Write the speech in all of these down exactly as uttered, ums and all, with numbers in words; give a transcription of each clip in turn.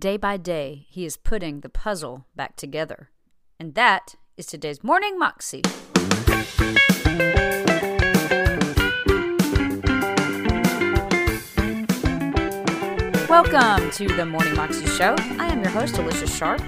day by day, he is putting the puzzle back together. And that is today's Morning Moxie. Welcome to the Morning Moxie Show. I am your host, Alicia Sharp,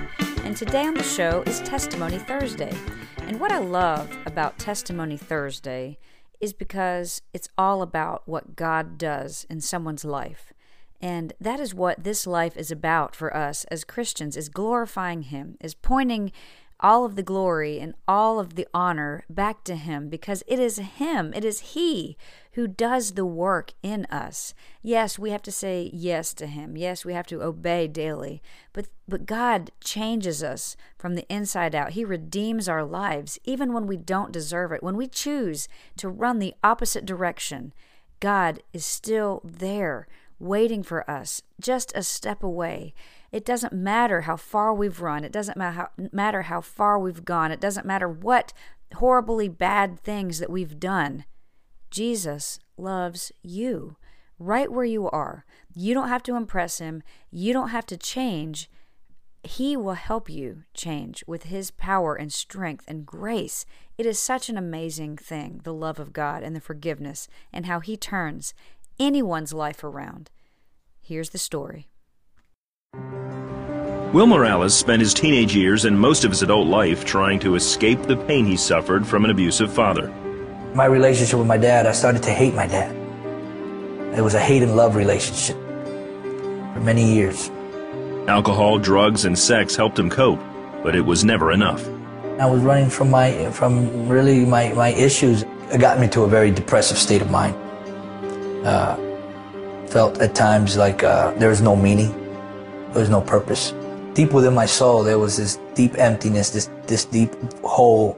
and today on the show is Testimony Thursday. And what I love about Testimony Thursday is because it's all about what God does in someone's life. And that is what this life is about for us as Christians, is glorifying Him, is pointing all of the glory and all of the honor back to Him, because it is Him, it is He who does the work in us. Yes, we have to say yes to Him. Yes, we have to obey daily. But but God changes us from the inside out. He redeems our lives, even when we don't deserve it. When we choose to run the opposite direction, God is still there, waiting for us, just a step away. It doesn't matter how far we've run. It doesn't matter how far we've gone. It doesn't matter what horribly bad things that we've done. Jesus loves you right where you are. You don't have to impress Him. You don't have to change. He will help you change with His power and strength and grace. It is such an amazing thing, the love of God and the forgiveness and how He turns anyone's life around. Here's the story. Will Morales spent his teenage years and most of his adult life trying to escape the pain he suffered from an abusive father. My relationship with my dad, I started to hate my dad. It was a hate and love relationship for many years. Alcohol, drugs, and sex helped him cope, but it was never enough. I was running from my, from really my, my issues. It got me to a very depressive state of mind. Uh, felt at times like uh, there was no meaning. There was no purpose. Deep within my soul, there was this deep emptiness, this this deep hole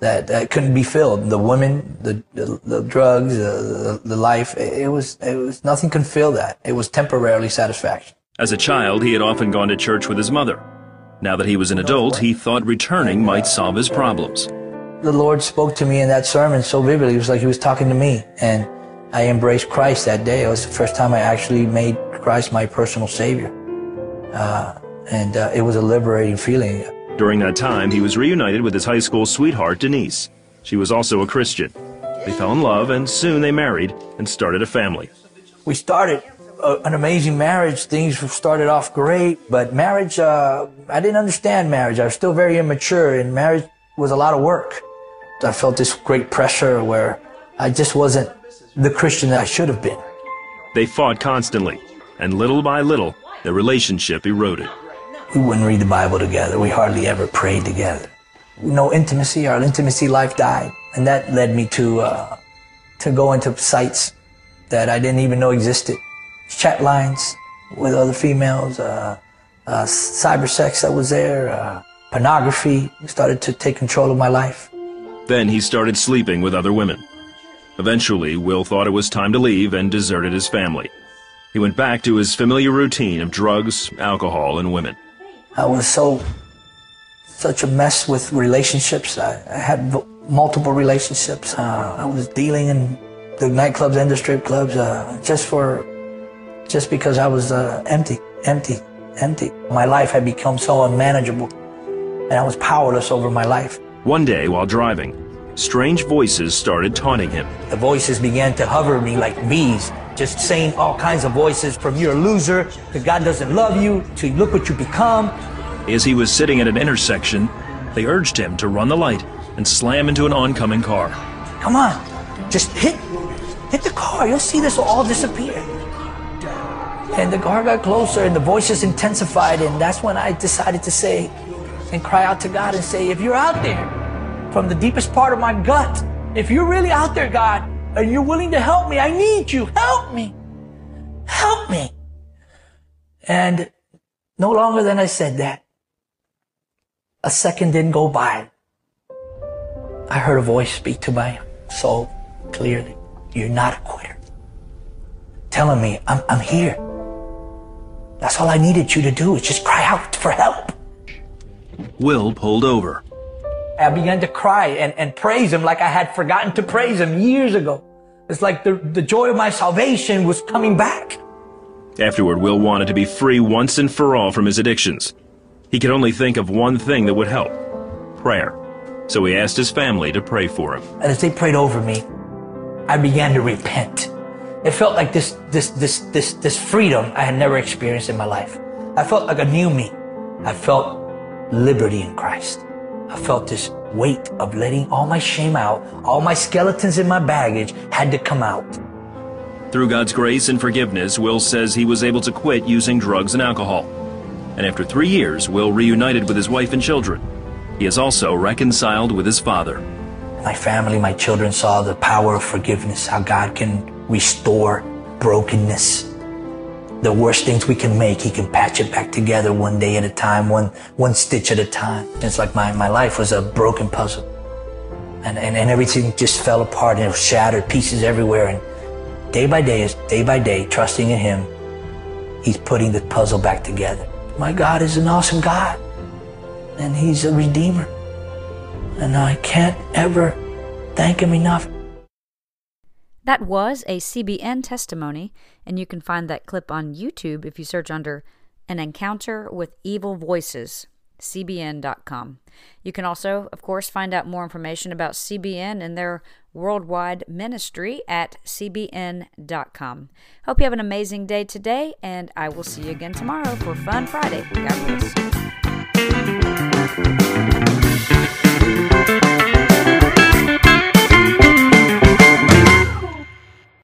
that, that couldn't be filled. The women, the the, the drugs, the, the life, it was it was nothing could fill that. It was temporarily satisfaction. As a child, he had often gone to church with his mother. Now that he was an adult, he thought returning might solve his problems. The Lord spoke to me in that sermon so vividly. It was like He was talking to me, and I embraced Christ that day. It was the first time I actually made Christ my personal Savior. Uh, and uh, it was a liberating feeling. During that time, he was reunited with his high school sweetheart, Denise. She was also a Christian. They fell in love, and soon they married and started a family. We started a, an amazing marriage. Things started off great, but marriage, uh, I didn't understand marriage. I was still very immature, and marriage was a lot of work. I felt this great pressure where I just wasn't the Christian that I should have been. They fought constantly, and little by little, the relationship eroded. We wouldn't read the Bible together. We hardly ever prayed together. No intimacy. Our intimacy life died. And that led me to uh, to go into sites that I didn't even know existed. Chat lines with other females, uh, uh, cyber sex that was there, uh, pornography started to take control of my life. Then he started sleeping with other women. Eventually, Will thought it was time to leave and deserted his family. He went back to his familiar routine of drugs, alcohol, and women. I was so, such a mess with relationships. I, I had v- multiple relationships. Uh, I was dealing in the nightclubs and the strip clubs uh, just for, just because I was uh, empty, empty, empty. My life had become so unmanageable, and I was powerless over my life. One day, while driving, strange voices started taunting him. The voices began to hover me like bees, just saying all kinds of voices from "you're a loser," to "God doesn't love you," to "look what you become." As he was sitting at an intersection, they urged him to run the light and slam into an oncoming car. Come on, just hit, hit the car. You'll see this will all disappear. And the car got closer and the voices intensified, and that's when I decided to say and cry out to God and say, if you're out there, from the deepest part of my gut, if you're really out there, God, and you're willing to help me, I need you. Help me. Help me. And no longer than I said that, a second didn't go by. I heard a voice speak to my soul clearly. You're not a quitter. Telling me, I'm, I'm here. That's all I needed you to do is just cry out for help. Will pulled over. I began to cry and, and praise Him like I had forgotten to praise Him years ago. It's like the, the joy of my salvation was coming back. Afterward, Will wanted to be free once and for all from his addictions. He could only think of one thing that would help: prayer. So he asked his family to pray for him. And as they prayed over me, I began to repent. It felt like this, this, this, this, this freedom I had never experienced in my life. I felt like a new me. I felt liberty in Christ. I felt this weight of letting all my shame out, all my skeletons in my baggage had to come out. Through God's grace and forgiveness, Will says he was able to quit using drugs and alcohol. And after three years, Will reunited with his wife and children. He is also reconciled with his father. My family, my children saw the power of forgiveness, how God can restore brokenness. The worst things we can make, He can patch it back together one day at a time, one, one stitch at a time. It's like my, my life was a broken puzzle. And, and, and everything just fell apart and it was shattered, pieces everywhere. And day by day, day by day, trusting in Him, He's putting the puzzle back together. My God is an awesome God, and He's a Redeemer, and I can't ever thank Him enough. That was a C B N testimony, and you can find that clip on YouTube if you search under An Encounter with Evil Voices, C B N dot com. You can also, of course, find out more information about C B N and their worldwide ministry at C B N dot com. Hope you have an amazing day today, and I will see you again tomorrow for Fun Friday. God bless.